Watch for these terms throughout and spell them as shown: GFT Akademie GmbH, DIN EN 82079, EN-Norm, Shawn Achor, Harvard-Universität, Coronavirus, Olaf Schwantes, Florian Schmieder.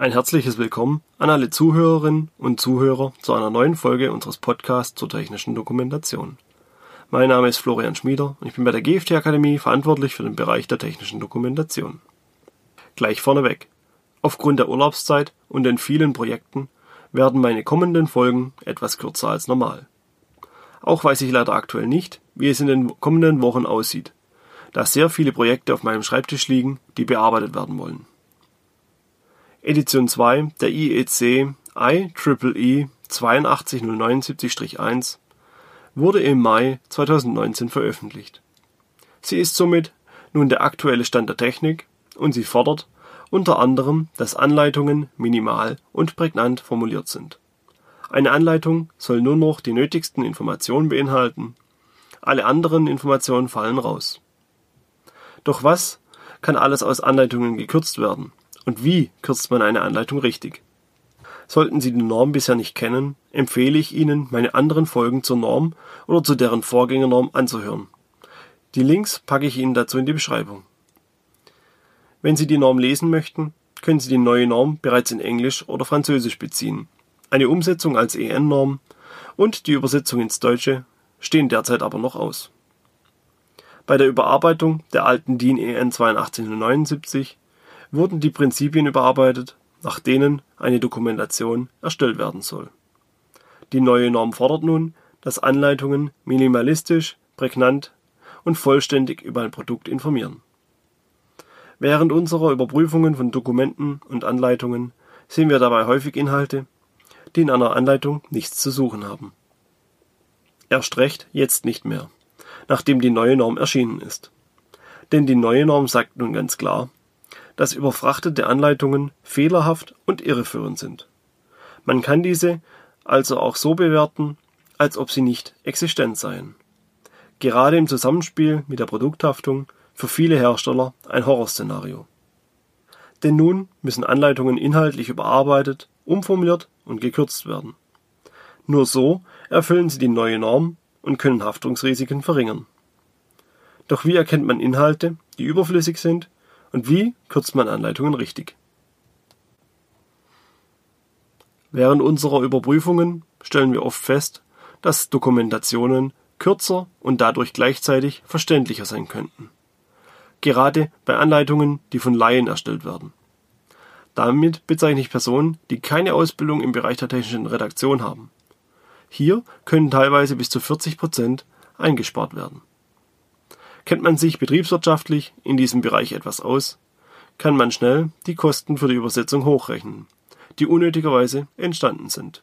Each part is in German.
Ein herzliches Willkommen an alle Zuhörerinnen und Zuhörer zu einer neuen Folge unseres Podcasts zur technischen Dokumentation. Mein Name ist Florian Schmieder und ich bin bei der GFT Akademie verantwortlich für den Bereich der technischen Dokumentation. Gleich vorneweg. Aufgrund der Urlaubszeit und den vielen Projekten werden meine kommenden Folgen etwas kürzer als normal. Auch weiß ich leider aktuell nicht, wie es in den kommenden Wochen aussieht, da sehr viele Projekte auf meinem Schreibtisch liegen, die bearbeitet werden wollen. Edition 2 der IEC/IEEE 82079-1 wurde im Mai 2019 veröffentlicht. Sie ist somit nun der aktuelle Stand der Technik und sie fordert unter anderem, dass Anleitungen minimal und prägnant formuliert sind. Eine Anleitung soll nur noch die nötigsten Informationen beinhalten. Alle anderen Informationen fallen raus. Doch was kann alles aus Anleitungen gekürzt werden? Und wie kürzt man eine Anleitung richtig? Sollten Sie die Norm bisher nicht kennen, empfehle ich Ihnen, meine anderen Folgen zur Norm oder zu deren Vorgängernorm anzuhören. Die Links packe ich Ihnen dazu in die Beschreibung. Wenn Sie die Norm lesen möchten, können Sie die neue Norm bereits in Englisch oder Französisch beziehen. Eine Umsetzung als EN-Norm und die Übersetzung ins Deutsche stehen derzeit aber noch aus. Bei der Überarbeitung der alten DIN EN 82079 wurden die Prinzipien überarbeitet, nach denen eine Dokumentation erstellt werden soll. Die neue Norm fordert nun, dass Anleitungen minimalistisch, prägnant und vollständig über ein Produkt informieren. Während unserer Überprüfungen von Dokumenten und Anleitungen sehen wir dabei häufig Inhalte, die in einer Anleitung nichts zu suchen haben. Erst recht jetzt nicht mehr, nachdem die neue Norm erschienen ist. Denn die neue Norm sagt nun ganz klar, dass überfrachtete Anleitungen fehlerhaft und irreführend sind. Man kann diese also auch so bewerten, als ob sie nicht existent seien. Gerade im Zusammenspiel mit der Produkthaftung für viele Hersteller ein Horrorszenario. Denn nun müssen Anleitungen inhaltlich überarbeitet, umformuliert und gekürzt werden. Nur so erfüllen sie die neue Norm und können Haftungsrisiken verringern. Doch wie erkennt man Inhalte, die überflüssig sind? Und wie kürzt man Anleitungen richtig? Während unserer Überprüfungen stellen wir oft fest, dass Dokumentationen kürzer und dadurch gleichzeitig verständlicher sein könnten. Gerade bei Anleitungen, die von Laien erstellt werden. Damit bezeichne ich Personen, die keine Ausbildung im Bereich der technischen Redaktion haben. Hier können teilweise bis zu 40% eingespart werden. Kennt man sich betriebswirtschaftlich in diesem Bereich etwas aus, kann man schnell die Kosten für die Übersetzung hochrechnen, die unnötigerweise entstanden sind.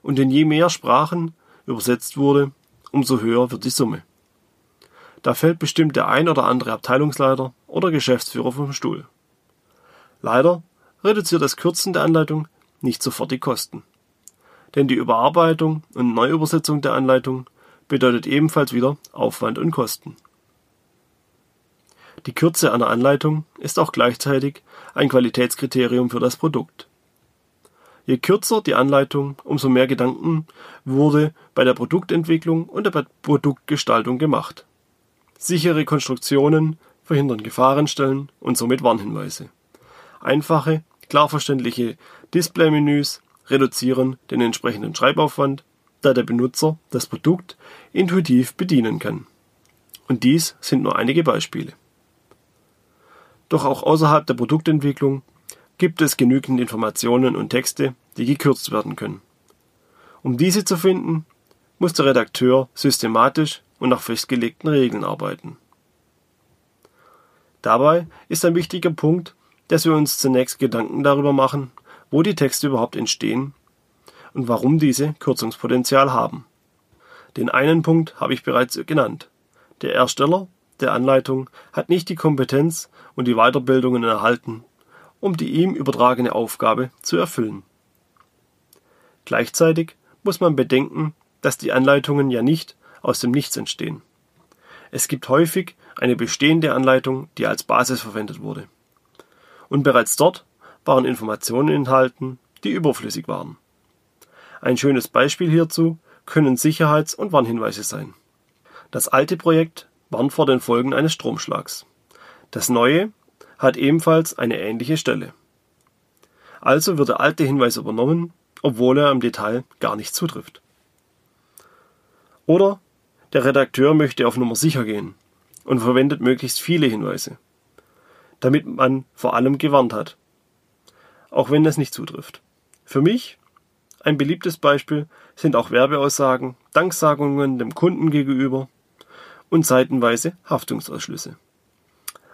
Und in je mehr Sprachen übersetzt wurde, umso höher wird die Summe. Da fällt bestimmt der ein oder andere Abteilungsleiter oder Geschäftsführer vom Stuhl. Leider reduziert das Kürzen der Anleitung nicht sofort die Kosten. Denn die Überarbeitung und Neuübersetzung der Anleitung bedeutet ebenfalls wieder Aufwand und Kosten. Die Kürze einer Anleitung ist auch gleichzeitig ein Qualitätskriterium für das Produkt. Je kürzer die Anleitung, umso mehr Gedanken wurde bei der Produktentwicklung und der Produktgestaltung gemacht. Sichere Konstruktionen verhindern Gefahrenstellen und somit Warnhinweise. Einfache, klar verständliche Displaymenüs reduzieren den entsprechenden Schreibaufwand, da der Benutzer das Produkt intuitiv bedienen kann. Und dies sind nur einige Beispiele. Doch auch außerhalb der Produktentwicklung gibt es genügend Informationen und Texte, die gekürzt werden können. Um diese zu finden, muss der Redakteur systematisch und nach festgelegten Regeln arbeiten. Dabei ist ein wichtiger Punkt, dass wir uns zunächst Gedanken darüber machen, wo die Texte überhaupt entstehen und warum diese Kürzungspotenzial haben. Den einen Punkt habe ich bereits genannt. Der Ersteller der Anleitung hat nicht die Kompetenz und die Weiterbildungen erhalten, um die ihm übertragene Aufgabe zu erfüllen. Gleichzeitig muss man bedenken, dass die Anleitungen ja nicht aus dem Nichts entstehen. Es gibt häufig eine bestehende Anleitung, die als Basis verwendet wurde. Und bereits dort waren Informationen enthalten, die überflüssig waren. Ein schönes Beispiel hierzu können Sicherheits- und Warnhinweise sein. Das alte Projekt warnt vor den Folgen eines Stromschlags. Das neue hat ebenfalls eine ähnliche Stelle. Also wird der alte Hinweis übernommen, obwohl er im Detail gar nicht zutrifft. Oder der Redakteur möchte auf Nummer sicher gehen und verwendet möglichst viele Hinweise, damit man vor allem gewarnt hat, auch wenn das nicht zutrifft. Für mich ein beliebtes Beispiel sind auch Werbeaussagen, Danksagungen dem Kunden gegenüber und seitenweise Haftungsausschlüsse.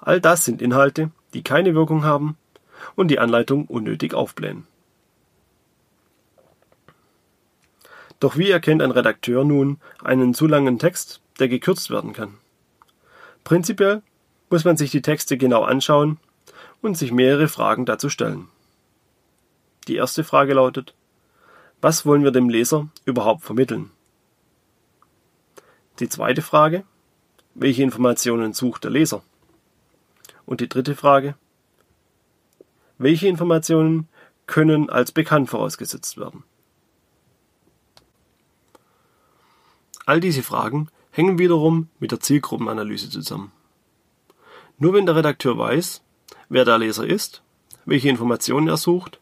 All das sind Inhalte, die keine Wirkung haben und die Anleitung unnötig aufblähen. Doch wie erkennt ein Redakteur nun einen zu langen Text, der gekürzt werden kann? Prinzipiell muss man sich die Texte genau anschauen und sich mehrere Fragen dazu stellen. Die erste Frage lautet: Was wollen wir dem Leser überhaupt vermitteln? Die zweite Frage: Welche Informationen sucht der Leser? Und die dritte Frage: Welche Informationen können als bekannt vorausgesetzt werden? All diese Fragen hängen wiederum mit der Zielgruppenanalyse zusammen. Nur wenn der Redakteur weiß, wer der Leser ist, welche Informationen er sucht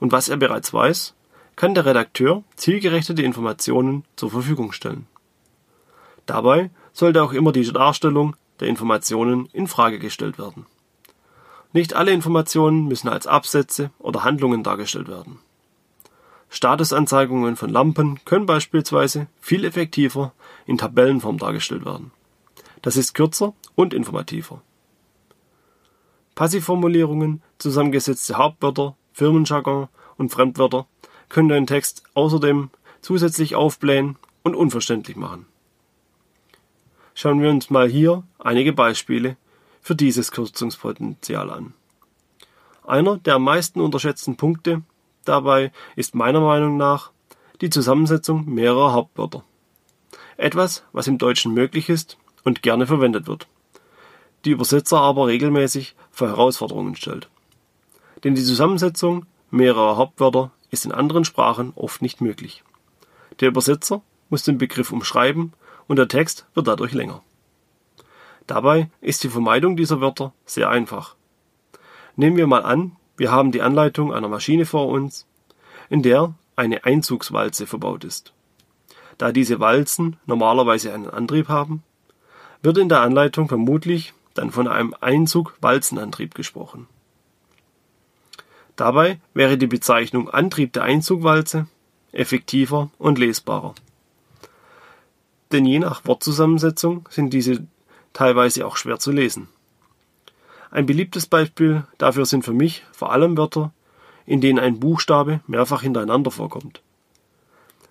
und was er bereits weiß, kann der Redakteur zielgerechtete Informationen zur Verfügung stellen. Dabei sollte auch immer die Darstellung der Informationen in Frage gestellt werden. Nicht alle Informationen müssen als Absätze oder Handlungen dargestellt werden. Statusanzeigungen von Lampen können beispielsweise viel effektiver in Tabellenform dargestellt werden. Das ist kürzer und informativer. Passivformulierungen, zusammengesetzte Hauptwörter, Firmenjargon und Fremdwörter können den Text außerdem zusätzlich aufblähen und unverständlich machen. Schauen wir uns mal hier einige Beispiele für dieses Kürzungspotenzial an. Einer der am meisten unterschätzten Punkte dabei ist meiner Meinung nach die Zusammensetzung mehrerer Hauptwörter. Etwas, was im Deutschen möglich ist und gerne verwendet wird, die Übersetzer aber regelmäßig vor Herausforderungen stellt. Denn die Zusammensetzung mehrerer Hauptwörter ist in anderen Sprachen oft nicht möglich. Der Übersetzer muss den Begriff umschreiben und der Text wird dadurch länger. Dabei ist die Vermeidung dieser Wörter sehr einfach. Nehmen wir mal an, wir haben die Anleitung einer Maschine vor uns, in der eine Einzugswalze verbaut ist. Da diese Walzen normalerweise einen Antrieb haben, wird in der Anleitung vermutlich dann von einem Einzug-Walzenantrieb gesprochen. Dabei wäre die Bezeichnung Antrieb der Einzugwalze effektiver und lesbarer. Denn je nach Wortzusammensetzung sind diese teilweise auch schwer zu lesen. Ein beliebtes Beispiel dafür sind für mich vor allem Wörter, in denen ein Buchstabe mehrfach hintereinander vorkommt.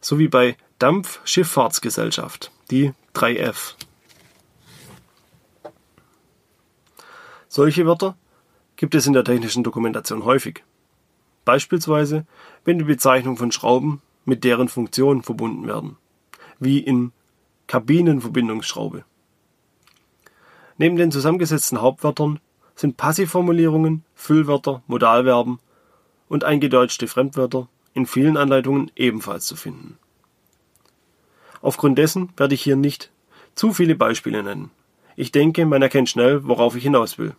So wie bei Dampfschifffahrtsgesellschaft, die 3F. Solche Wörter gibt es in der technischen Dokumentation häufig. Beispielsweise, wenn die Bezeichnung von Schrauben mit deren Funktion verbunden werden, wie in Kabinenverbindungsschraube. Neben den zusammengesetzten Hauptwörtern sind Passivformulierungen, Füllwörter, Modalverben und eingedeutschte Fremdwörter in vielen Anleitungen ebenfalls zu finden. Aufgrund dessen werde ich hier nicht zu viele Beispiele nennen. Ich denke, man erkennt schnell, worauf ich hinaus will.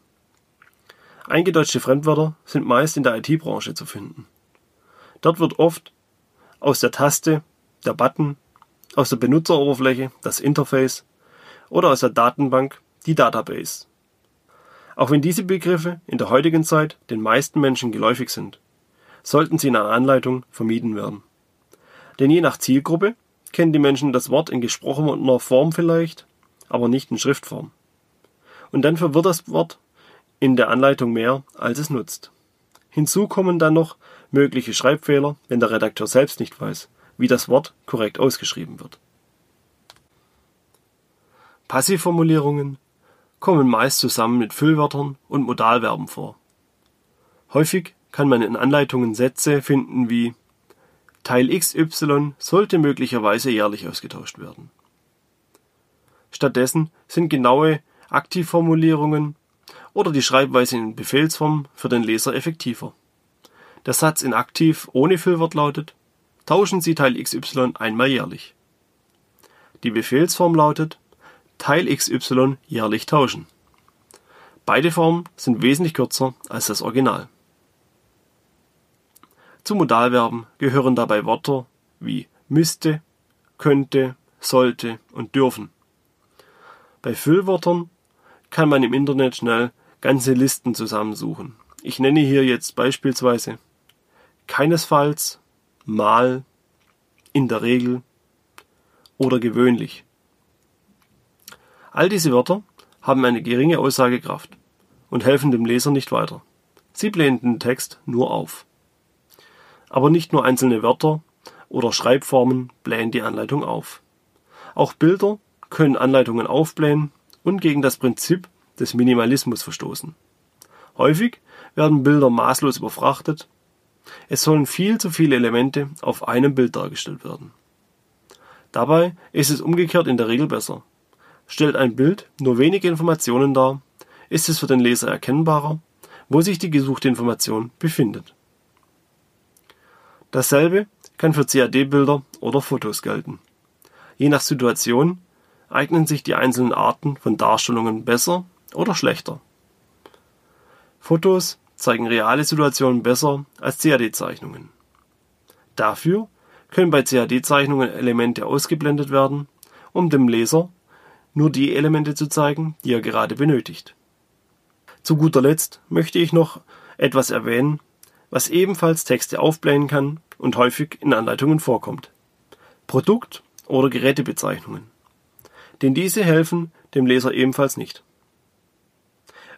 Eingedeutschte Fremdwörter sind meist in der IT-Branche zu finden. Dort wird oft aus der Taste, der Button, aus der Benutzeroberfläche, das Interface oder aus der Datenbank, die Database. Auch wenn diese Begriffe in der heutigen Zeit den meisten Menschen geläufig sind, sollten sie in einer Anleitung vermieden werden. Denn je nach Zielgruppe kennen die Menschen das Wort in gesprochener Form vielleicht, aber nicht in Schriftform. Und dann verwirrt das Wort in der Anleitung mehr, als es nutzt. Hinzu kommen dann noch mögliche Schreibfehler, wenn der Redakteur selbst nicht weiß, wie das Wort korrekt ausgeschrieben wird. Passivformulierungen kommen meist zusammen mit Füllwörtern und Modalverben vor. Häufig kann man in Anleitungen Sätze finden wie: Teil XY sollte möglicherweise jährlich ausgetauscht werden. Stattdessen sind genaue Aktivformulierungen oder die Schreibweise in Befehlsform für den Leser effektiver. Der Satz in Aktiv ohne Füllwort lautet: Tauschen Sie Teil XY einmal jährlich. Die Befehlsform lautet: Teil XY jährlich tauschen. Beide Formen sind wesentlich kürzer als das Original. Zu Modalverben gehören dabei Wörter wie müsste, könnte, sollte und dürfen. Bei Füllwörtern kann man im Internet schnell ganze Listen zusammensuchen. Ich nenne hier jetzt beispielsweise keinesfalls, mal, in der Regel oder gewöhnlich. All diese Wörter haben eine geringe Aussagekraft und helfen dem Leser nicht weiter. Sie blenden den Text nur auf. Aber nicht nur einzelne Wörter oder Schreibformen blähen die Anleitung auf. Auch Bilder können Anleitungen aufblähen und gegen das Prinzip des Minimalismus verstoßen. Häufig werden Bilder maßlos überfrachtet. Es sollen viel zu viele Elemente auf einem Bild dargestellt werden. Dabei ist es umgekehrt in der Regel besser. Stellt ein Bild nur wenige Informationen dar, ist es für den Leser erkennbarer, wo sich die gesuchte Information befindet. Dasselbe kann für CAD-Bilder oder Fotos gelten. Je nach Situation eignen sich die einzelnen Arten von Darstellungen besser oder schlechter. Fotos zeigen reale Situationen besser als CAD-Zeichnungen. Dafür können bei CAD-Zeichnungen Elemente ausgeblendet werden, um dem Leser nur die Elemente zu zeigen, die er gerade benötigt. Zu guter Letzt möchte ich noch etwas erwähnen, was ebenfalls Texte aufblähen kann und häufig in Anleitungen vorkommt: Produkt- oder Gerätebezeichnungen. Denn diese helfen dem Leser ebenfalls nicht.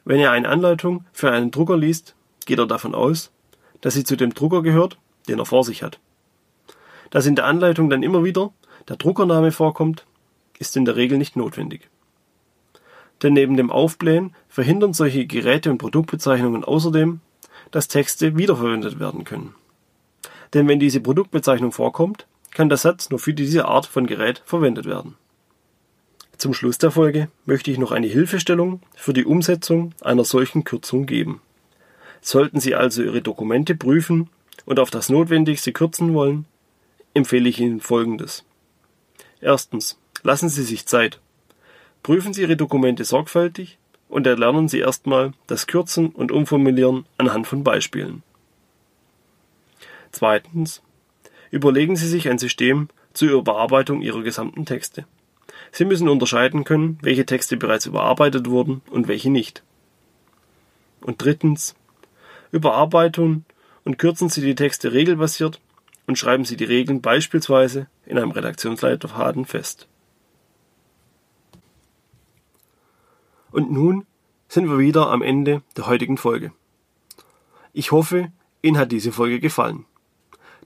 Wenn er eine Anleitung für einen Drucker liest, geht er davon aus, dass sie zu dem Drucker gehört, den er vor sich hat. Dass in der Anleitung dann immer wieder der Druckername vorkommt, ist in der Regel nicht notwendig. Denn neben dem Aufblähen verhindern solche Geräte- und Produktbezeichnungen außerdem, dass Texte wiederverwendet werden können. Denn wenn diese Produktbezeichnung vorkommt, kann der Satz nur für diese Art von Gerät verwendet werden. Zum Schluss der Folge möchte ich noch eine Hilfestellung für die Umsetzung einer solchen Kürzung geben. Sollten Sie also Ihre Dokumente prüfen und auf das Notwendigste kürzen wollen, empfehle ich Ihnen Folgendes. Erstens, lassen Sie sich Zeit. Prüfen Sie Ihre Dokumente sorgfältig und erlernen Sie erstmal das Kürzen und Umformulieren anhand von Beispielen. Zweitens, überlegen Sie sich ein System zur Überarbeitung Ihrer gesamten Texte. Sie müssen unterscheiden können, welche Texte bereits überarbeitet wurden und welche nicht. Und drittens, überarbeiten und kürzen Sie die Texte regelbasiert und schreiben Sie die Regeln beispielsweise in einem Redaktionsleitfaden fest. Und nun sind wir wieder am Ende der heutigen Folge. Ich hoffe, Ihnen hat diese Folge gefallen.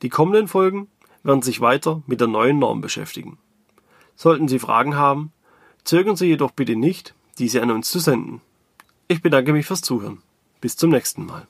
Die kommenden Folgen werden sich weiter mit der neuen Norm beschäftigen. Sollten Sie Fragen haben, zögern Sie jedoch bitte nicht, diese an uns zu senden. Ich bedanke mich fürs Zuhören. Bis zum nächsten Mal.